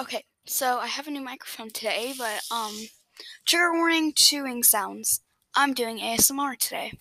Okay, so I have a new microphone today, but trigger warning, chewing sounds. I'm doing ASMR today.